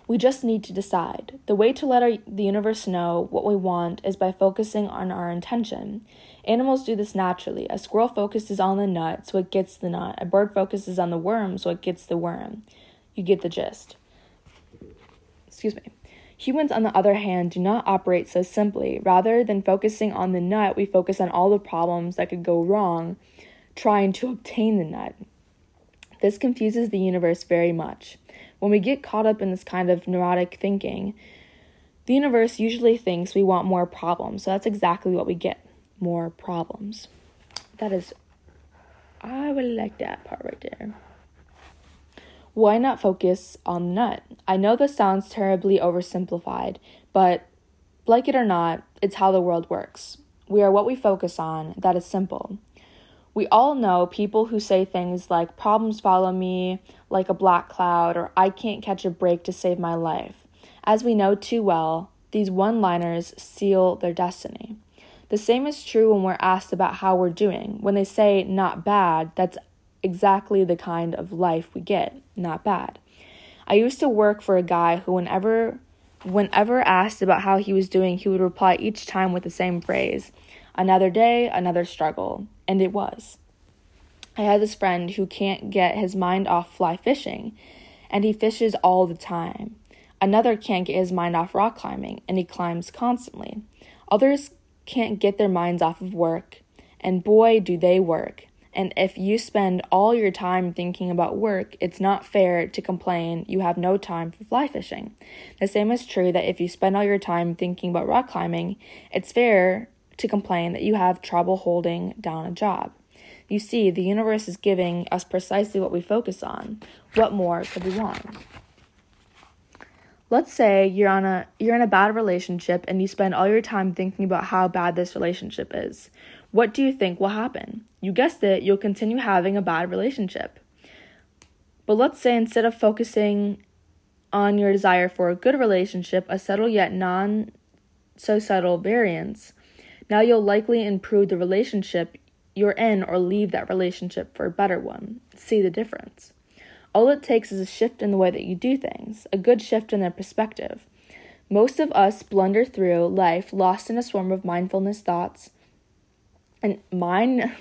We just need to decide. The way to let our, the universe know what we want is by focusing on our intention. Animals do this naturally. A squirrel focuses on the nut, so it gets the nut. A bird focuses on the worm, so it gets the worm. You get the gist. Excuse me. Humans, on the other hand, do not operate so simply. Rather than focusing on the nut, we focus on all the problems that could go wrong trying to obtain the nut. This confuses the universe very much. When we get caught up in this kind of neurotic thinking, the universe usually thinks we want more problems. So that's exactly what we get, more problems. That is, I really like that part right there. Why not focus on the nut? I know this sounds terribly oversimplified, but like it or not, it's how the world works. We are what we focus on. That is simple. We all know people who say things like, problems follow me like a black cloud, or I can't catch a break to save my life. As we know too well, these one-liners seal their destiny. The same is true when we're asked about how we're doing. When they say, not bad, that's exactly the kind of life we get, not bad. I used to work for a guy who whenever, whenever asked about how he was doing, he would reply each time with the same phrase, another day, another struggle. And it was. I had this friend who can't get his mind off fly fishing, and he fishes all the time. Another can't get his mind off rock climbing, and he climbs constantly. Others can't get their minds off of work, and boy, do they work. And if you spend all your time thinking about work, it's not fair to complain you have no time for fly fishing. The same is true that if you spend all your time thinking about rock climbing, it's fair to complain that you have trouble holding down a job. You see, the universe is giving us precisely what we focus on. What more could we want? Let's say you're on a you're in a bad relationship and you spend all your time thinking about how bad this relationship is. What do you think will happen? You guessed it, you'll continue having a bad relationship. But let's say instead of focusing on your desire for a good relationship, a subtle yet non so subtle variance, now you'll likely improve the relationship you're in or leave that relationship for a better one. See the difference. All it takes is a shift in the way that you do things, a good shift in their perspective. Most of us blunder through life lost in a swarm of mindfulness thoughts and mind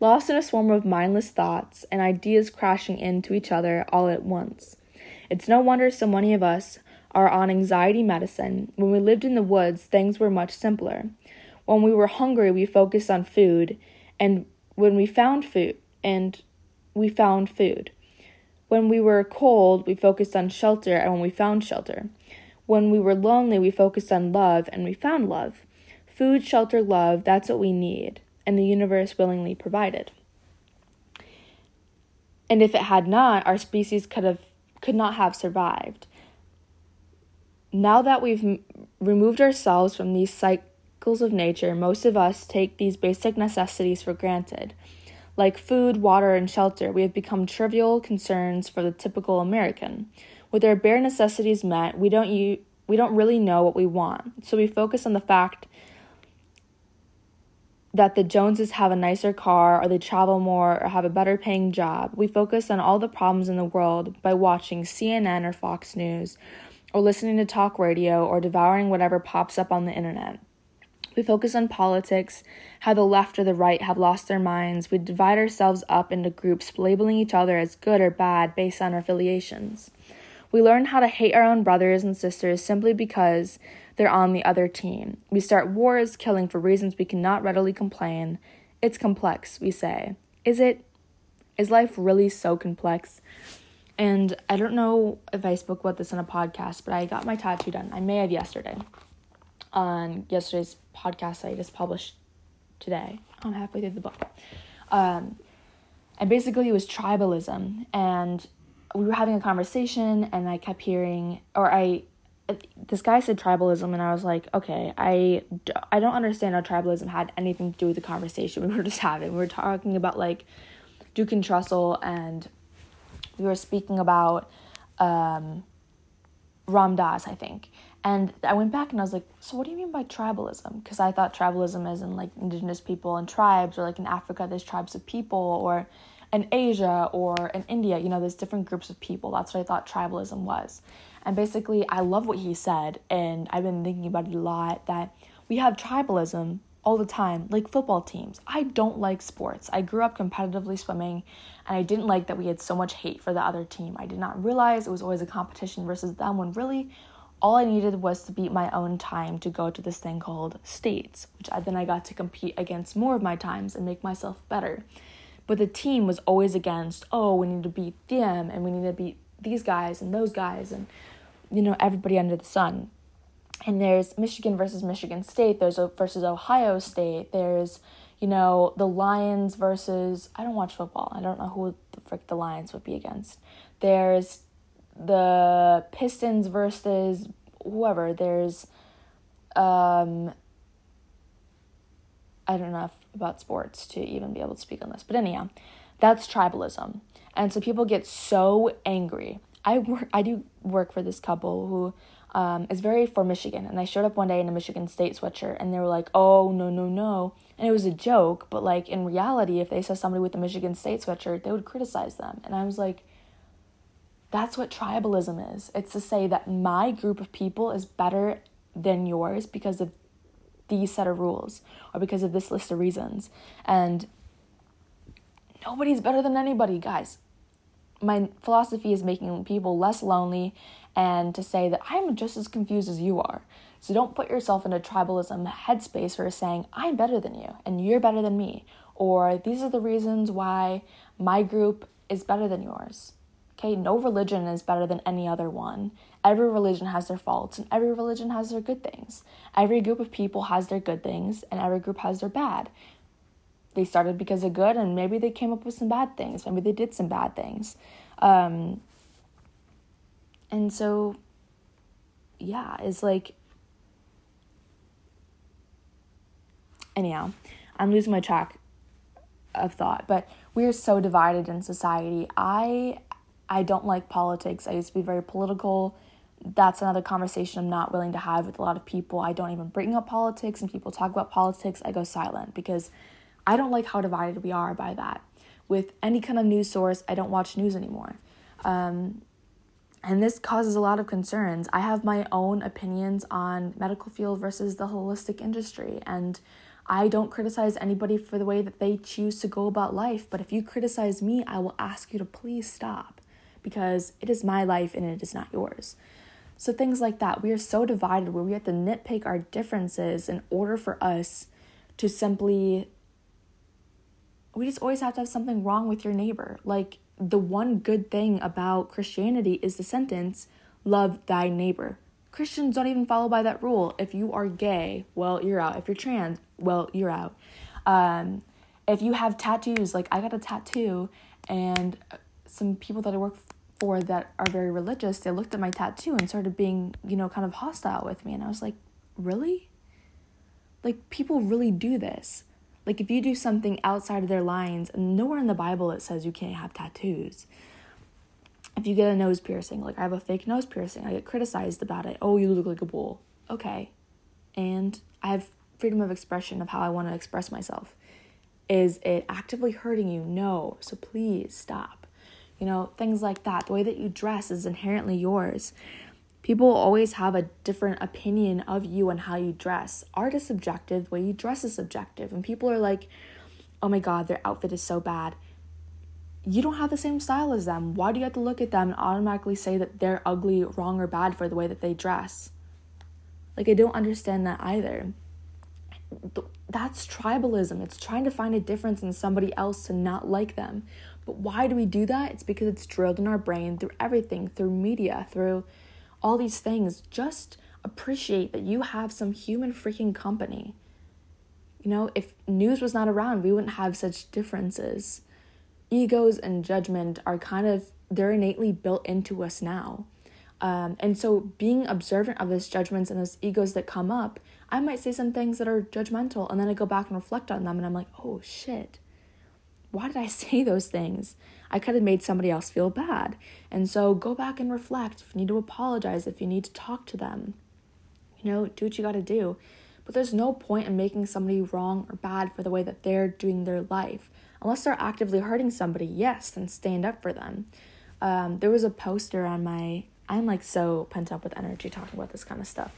lost in a swarm of mindless thoughts and ideas crashing into each other all at once. It's no wonder so many of us are on anxiety medicine. When we lived in the woods, things were much simpler. When we were hungry, we focused on food, and when we found food, and we found food. When we were cold, we focused on shelter, and when we found shelter. When we were lonely, we focused on love, and we found love. Food, shelter, love, that's what we need, and the universe willingly provided. And if it had not, our species could have could not have survived. Now that we've m- removed ourselves from these psych of nature, most of us take these basic necessities for granted. Like food, water, and shelter, we have become trivial concerns for the typical American. With our bare necessities met, we don't u- we don't really know what we want, so we focus on the fact that the Joneses have a nicer car, or they travel more, or have a better paying job. We focus on all the problems in the world by watching C N N or Fox News, or listening to talk radio, or devouring whatever pops up on the internet. We focus on politics, how the left or the right have lost their minds. We divide ourselves up into groups, labeling each other as good or bad based on our affiliations. We learn how to hate our own brothers and sisters simply because they're on the other team. We start wars, killing for reasons we cannot readily complain. It's complex, we say. Is it? Is life really so complex? And I don't know if I spoke about this on a podcast, but I got my tattoo done. I may have yesterday. On yesterday's podcast I just published today. I'm halfway through the book. Um, and basically it was tribalism. And we were having a conversation and I kept hearing, or I, this guy said tribalism and I was like, okay, I, I don't understand how tribalism had anything to do with the conversation we were just having. We were talking about like Duncan Trussell and we were speaking about um, Ram Das, I think. And I went back and I was like, so what do you mean by tribalism? Because I thought tribalism is in like indigenous people and tribes, or like in Africa, there's tribes of people, or in Asia or in India, you know, there's different groups of people. That's what I thought tribalism was. And basically, I love what he said, and I've been thinking about it a lot, that we have tribalism all the time, like football teams. I don't like sports. I grew up competitively swimming, and I didn't like that we had so much hate for the other team. I did not realize it was always a competition versus them, when really all I needed was to beat my own time to go to this thing called states, which I, then I got to compete against more of my times and make myself better. But the team was always against, oh, we need to beat them, and we need to beat these guys and those guys, and, you know, everybody under the sun. And there's Michigan versus Michigan State, there's versus Ohio State, there's, you know, the Lions versus, I don't watch football, I don't know who the frick the Lions would be against. There's the Pistons versus whoever, there's, um, I don't know if, about sports to even be able to speak on this, but anyhow, that's tribalism. And so people get so angry. I work, I do work for this couple who Um, is very for Michigan, and I showed up one day in a Michigan State sweatshirt, and they were like, oh, no, no, no, and it was a joke, but, like, in reality, if they saw somebody with a Michigan State sweatshirt, they would criticize them, and I was like, that's what tribalism is. It's to say that my group of people is better than yours because of these set of rules, or because of this list of reasons, and nobody's better than anybody, guys. My philosophy is making people less lonely, and to say that I'm just as confused as you are. So don't put yourself in a tribalism headspace where you're saying, I'm better than you, and you're better than me, or these are the reasons why my group is better than yours. Okay, no religion is better than any other one. Every religion has their faults, and every religion has their good things. Every group of people has their good things, and every group has their bad. They started because they're good, and maybe they came up with some bad things. Maybe they did some bad things. Um... And so, yeah, it's like, anyhow, I'm losing my track of thought, but we're so divided in society. I I don't like politics. I used to be very political. That's another conversation I'm not willing to have with a lot of people. I don't even bring up politics, and people talk about politics, I go silent, because I don't like how divided we are by that. With any kind of news source, I don't watch news anymore. Um... And this causes a lot of concerns. I have my own opinions on medical field versus the holistic industry. And I don't criticize anybody for the way that they choose to go about life. But if you criticize me, I will ask you to please stop. Because it is my life and it is not yours. So things like that. We are so divided where we have to nitpick our differences in order for us to simply... We just always have to have something wrong with your neighbor. Like... The one good thing about Christianity is the sentence, love thy neighbor. Christians don't even follow by that rule. If you are gay, well, you're out. If you're trans, well, you're out. Um, if you have tattoos, like I got a tattoo, and some people that I work for that are very religious, they looked at my tattoo and started being, you know, kind of hostile with me. And I was like, really? Like, people really do this. Like, if you do something outside of their lines, and nowhere in the Bible it says you can't have tattoos. If you get a nose piercing, like I have a fake nose piercing, I get criticized about it. Oh, you look like a bull. Okay. And I have freedom of expression of how I want to express myself. Is it actively hurting you? No. So please stop. You know, things like that. The way that you dress is inherently yours. People always have a different opinion of you and how you dress. Art is subjective. The way you dress is subjective. And people are like, oh my God, their outfit is so bad. You don't have the same style as them. Why do you have to look at them and automatically say that they're ugly, wrong, or bad for the way that they dress? Like, I don't understand that either. That's tribalism. It's trying to find a difference in somebody else to not like them. But why do we do that? It's because it's drilled in our brain through everything, through media, through all these things. Just appreciate that you have some human freaking company. You know, if news was not around, we wouldn't have such differences. Egos and judgment are kind of, they're innately built into us now. Um, and so being observant of those judgments and those egos that come up, I might say some things that are judgmental, and then I go back and reflect on them, and I'm like, oh, shit. Why did I say those things? I could have made somebody else feel bad. And so go back and reflect. If you need to apologize, if you need to talk to them, you know, do what you got to do. But there's no point in making somebody wrong or bad for the way that they're doing their life. Unless they're actively hurting somebody, yes, then stand up for them. Um, there was a poster on my... I'm like so pent up with energy talking about this kind of stuff.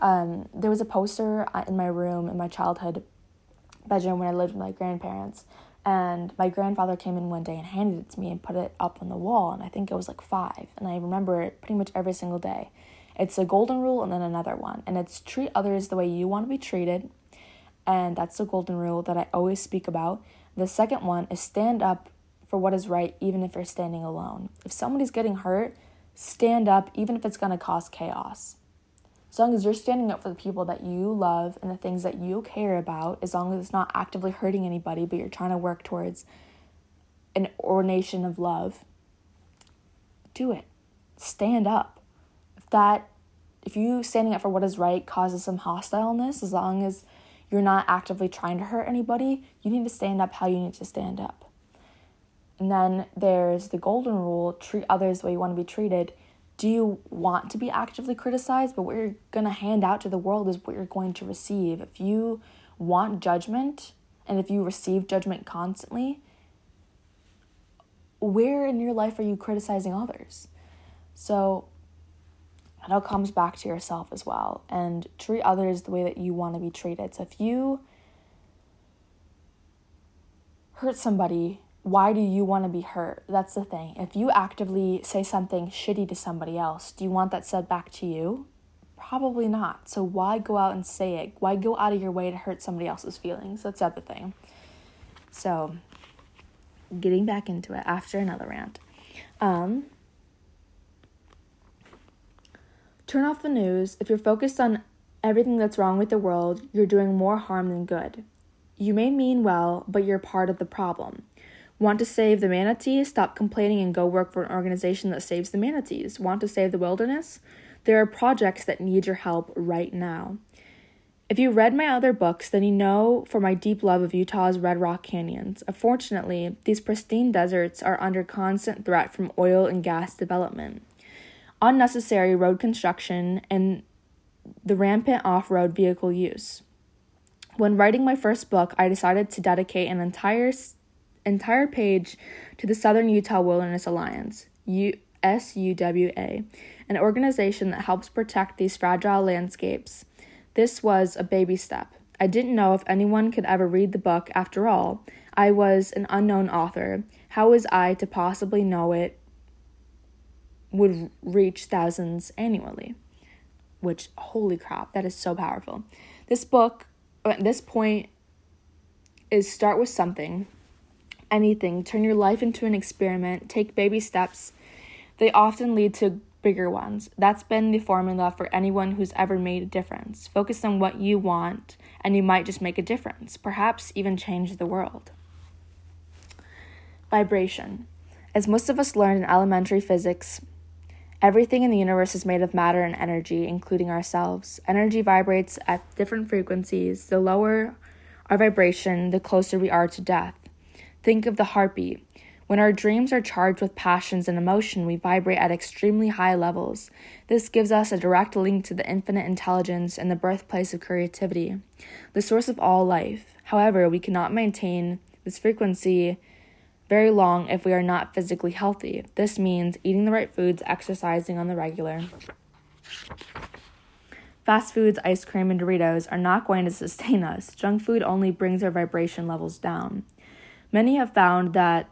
Um, there was a poster in my room in my childhood bedroom when I lived with my grandparents. And my grandfather came in one day and handed it to me and put it up on the wall. And I think it was like five. And I remember it pretty much every single day. It's a golden rule and then another one. And it's treat others the way you want to be treated. And that's the golden rule that I always speak about. The second one is stand up for what is right, even if you're standing alone. If somebody's getting hurt, stand up, even if it's going to cause chaos. As long as you're standing up for the people that you love and the things that you care about, as long as it's not actively hurting anybody, but you're trying to work towards an ordination of love, do it. Stand up. If that, if you standing up for what is right causes some hostileness, as long as you're not actively trying to hurt anybody, you need to stand up how you need to stand up. And then there's the golden rule, treat others the way you want to be treated. Do you want to be actively criticized? But what you're going to hand out to the world is what you're going to receive. If you want judgment, and if you receive judgment constantly, where in your life are you criticizing others? So it all comes back to yourself as well. And treat others the way that you want to be treated. So if you hurt somebody, why do you want to be hurt? That's the thing. If you actively say something shitty to somebody else, do you want that said back to you? Probably not. So why go out and say it? Why go out of your way to hurt somebody else's feelings? That's the other thing. So getting back into it after another rant. Um, turn off the news. If you're focused on everything that's wrong with the world, you're doing more harm than good. You may mean well, but you're part of the problem. Want to save the manatee? Stop complaining and go work for an organization that saves the manatees. Want to save the wilderness? There are projects that need your help right now. If you read my other books, then you know for my deep love of Utah's Red Rock Canyons. Unfortunately, these pristine deserts are under constant threat from oil and gas development, unnecessary road construction, and the rampant off-road vehicle use. When writing my first book, I decided to dedicate an entire entire page to the Southern Utah Wilderness Alliance, S U W A, an organization that helps protect these fragile landscapes. This was a baby step. I didn't know if anyone could ever read the book. After all, I was an unknown author. How was I to possibly know it would reach thousands annually? Which, holy crap, that is so powerful. This book, at this point, is start with something. Anything. Turn your life into an experiment. Take baby steps. They often lead to bigger ones. That's been the formula for anyone who's ever made a difference. Focus on what you want, and you might just make a difference. Perhaps even change the world. Vibration. As most of us learned in elementary physics, everything in the universe is made of matter and energy, including ourselves. Energy vibrates at different frequencies. The lower our vibration, the closer we are to death. Think of the heartbeat. When our dreams are charged with passions and emotion, we vibrate at extremely high levels. This gives us a direct link to the infinite intelligence and the birthplace of creativity, the source of all life. However, we cannot maintain this frequency very long if we are not physically healthy. This means eating the right foods, exercising on the regular. Fast foods, ice cream, and Doritos are not going to sustain us. Junk food only brings our vibration levels down. Many have found that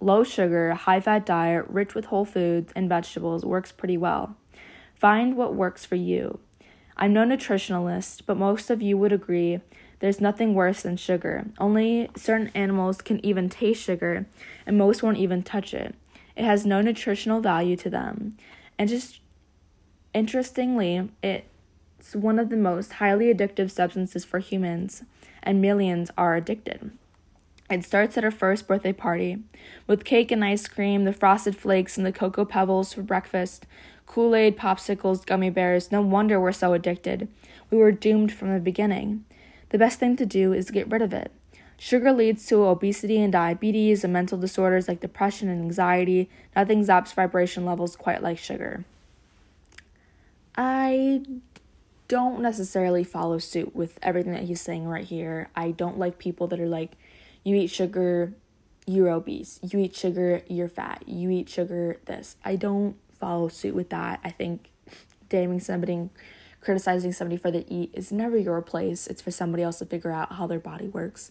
low-sugar, high-fat diet, rich with whole foods and vegetables, works pretty well. Find what works for you. I'm no nutritionalist, but most of you would agree there's nothing worse than sugar. Only certain animals can even taste sugar, and most won't even touch it. It has no nutritional value to them. And just interestingly, it's one of the most highly addictive substances for humans, and millions are addicted. It starts at her first birthday party, with cake and ice cream, the Frosted Flakes, and the Cocoa Pebbles for breakfast, Kool-Aid, popsicles, gummy bears. No wonder we're so addicted. We were doomed from the beginning. The best thing to do is get rid of it. Sugar leads to obesity and diabetes and mental disorders like depression and anxiety. Nothing zaps vibration levels quite like sugar. I don't necessarily follow suit with everything that he's saying right here. I don't like people that are like, you eat sugar, you're obese. You eat sugar, you're fat. You eat sugar, this. I don't follow suit with that. I think damning somebody and criticizing somebody for the eat is never your place. It's for somebody else to figure out how their body works.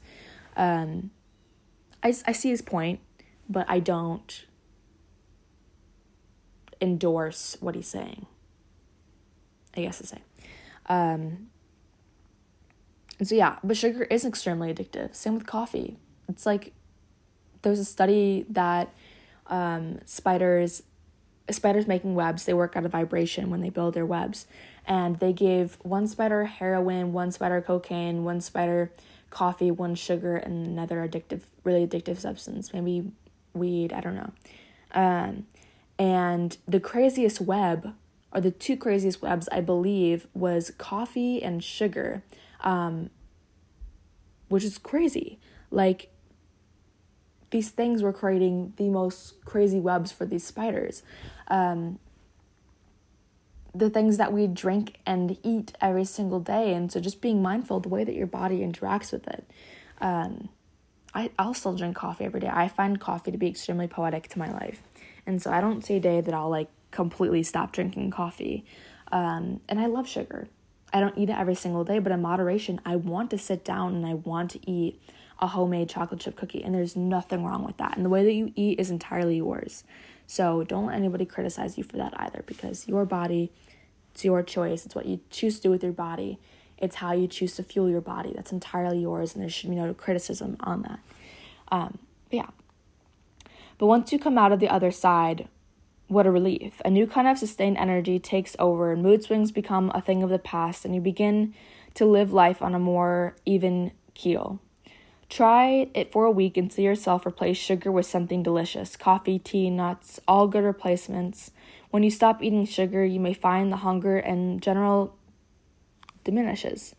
Um, I, I see his point, but I don't endorse what he's saying, I guess to say. Um, and so yeah, but sugar is extremely addictive. Same with coffee. It's like there's a study that um, spiders... spiders making webs, they work out of vibration when they build their webs, and they gave one spider heroin, one spider cocaine, one spider coffee, one sugar, and another addictive, really addictive substance, maybe weed, I don't know. Um, and the craziest web, or the two craziest webs, I believe, was coffee and sugar, um, which is crazy. Like, these things were creating the most crazy webs for these spiders. Um, the things that we drink and eat every single day. And so just being mindful of the way that your body interacts with it. Um, I, I'll still drink coffee every day. I find coffee to be extremely poetic to my life. And so I don't see a day that I'll like completely stop drinking coffee. Um, and I love sugar. I don't eat it every single day, but in moderation, I want to sit down and I want to eat a homemade chocolate chip cookie, and there's nothing wrong with that. And the way that you eat is entirely yours. So don't let anybody criticize you for that either, because your body, it's your choice. It's what you choose to do with your body. It's how you choose to fuel your body. That's entirely yours, and there should be no criticism on that. Um, but yeah. But once you come out of the other side, what a relief. A new kind of sustained energy takes over, and mood swings become a thing of the past, and you begin to live life on a more even keel. Try it for a week and see yourself replace sugar with something delicious. Coffee, tea, nuts, all good replacements. When you stop eating sugar, you may find the hunger in general diminishes.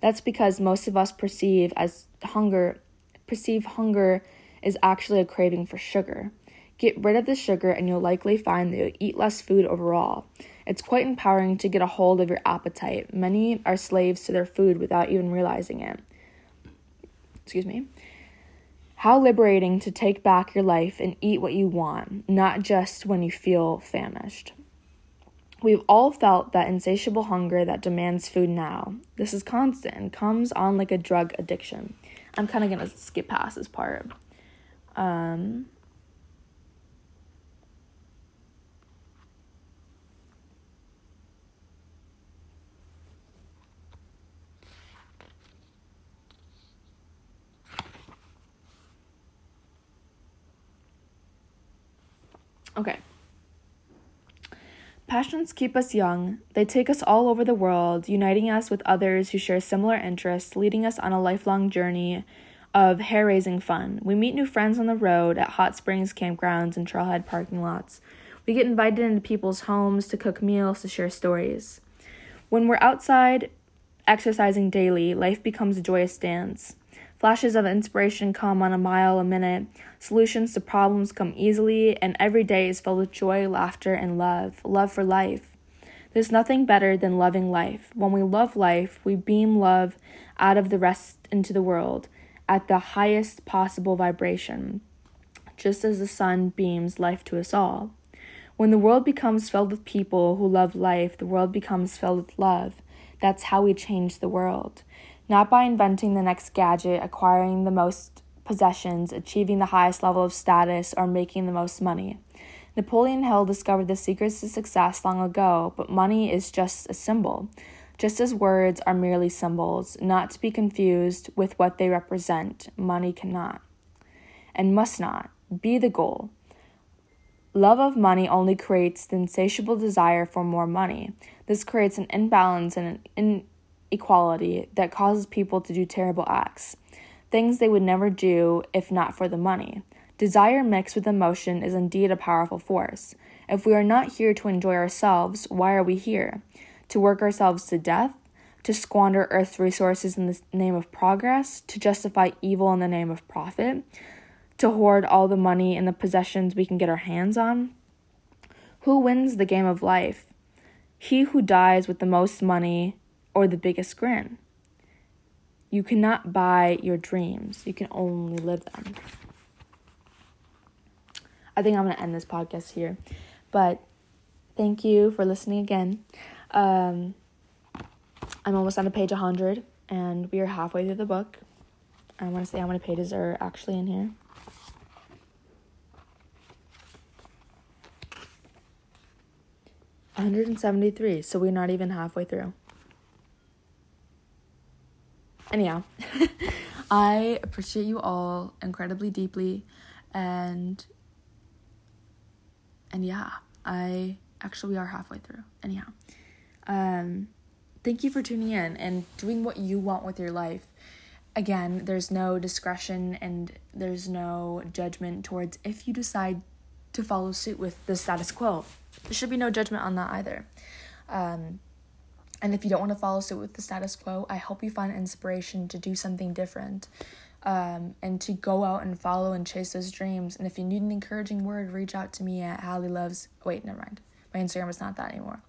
That's because most of us perceive as hunger, perceive hunger is actually a craving for sugar. Get rid of the sugar and you'll likely find that you'll eat less food overall. It's quite empowering to get a hold of your appetite. Many are slaves to their food without even realizing it. Excuse me. How liberating to take back your life and eat what you want, not just when you feel famished. We've all felt that insatiable hunger that demands food now. This is constant and comes on like a drug addiction. I'm kind of going to skip past this part. Um, Okay. Passions keep us young. They take us all over the world, uniting us with others who share similar interests, leading us on a lifelong journey of hair-raising fun. We meet new friends on the road, at hot springs, campgrounds, and trailhead parking lots. We get invited into people's homes to cook meals, to share stories. When we're outside exercising daily, life becomes a joyous dance. Flashes of inspiration come on a mile a minute. Solutions to problems come easily, and every day is filled with joy, laughter, and love. Love for life. There's nothing better than loving life. When we love life, we beam love out of the rest into the world at the highest possible vibration, just as the sun beams life to us all. When the world becomes filled with people who love life, the world becomes filled with love. That's how we change the world. Not by inventing the next gadget, acquiring the most possessions, achieving the highest level of status, or making the most money. Napoleon Hill discovered the secrets to success long ago, but money is just a symbol. just as words are merely symbols, not to be confused with what they represent. Money cannot and must not be the goal. Love of money only creates the insatiable desire for more money. This creates an imbalance and an inequality that causes people to do terrible acts, things they would never do if not for the money. Desire mixed with emotion is indeed a powerful force. If we are not here to enjoy ourselves, why are we here? To work ourselves to death? To squander Earth's resources in the name of progress? To justify evil in the name of profit? To hoard all the money and the possessions we can get our hands on? Who wins the game of life? He who dies with the most money or the biggest grin? You cannot buy your dreams. You can only live them. I think I'm going to end this podcast here. But thank you for listening again. Um, I'm almost on to page one hundred, and we are halfway through the book. I want to say how many pages are actually in here. one hundred seventy-three, so we're not even halfway through. Anyhow, I appreciate you all incredibly deeply, and and yeah, I actually we are halfway through. Anyhow, um, thank you for tuning in and doing what you want with your life. Again, there's no discretion and there's no judgment towards if you decide to follow suit with the status quo. There should be no judgment on that either. Um, And if you don't want to follow suit with the status quo, I hope you find inspiration to do something different, um, and to go out and follow and chase those dreams. And if you need an encouraging word, reach out to me at Hallie Loves... Wait, never mind. My Instagram is not that anymore.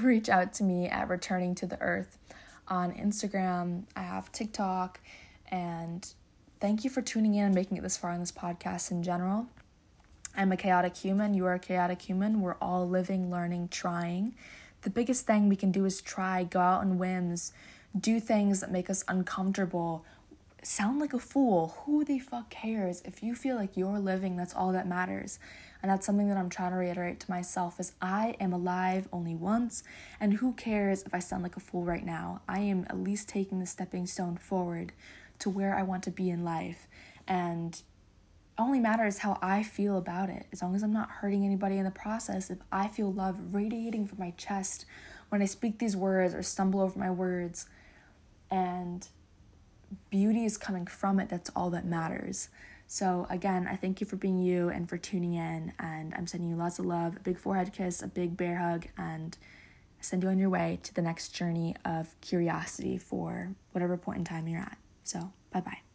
Reach out to me at Returning to the Earth on Instagram. I have TikTok. And thank you for tuning in and making it this far on this podcast in general. I'm a chaotic human. You are a chaotic human. We're all living, learning, trying. The biggest thing we can do is try, go out on whims, do things that make us uncomfortable, sound like a fool. Who the fuck cares? If you feel like you're living, that's all that matters. And that's something that I'm trying to reiterate to myself is I am alive only once. And who cares if I sound like a fool right now? I am at least taking the stepping stone forward to where I want to be in life. And it only matters how I feel about it. As long as I'm not hurting anybody in the process, if I feel love radiating from my chest when I speak these words or stumble over my words, and beauty is coming from it, that's all that matters. So again, I thank you for being you and for tuning in, and I'm sending you lots of love, a big forehead kiss, a big bear hug, and I send you on your way to the next journey of curiosity for whatever point in time you're at. So bye-bye.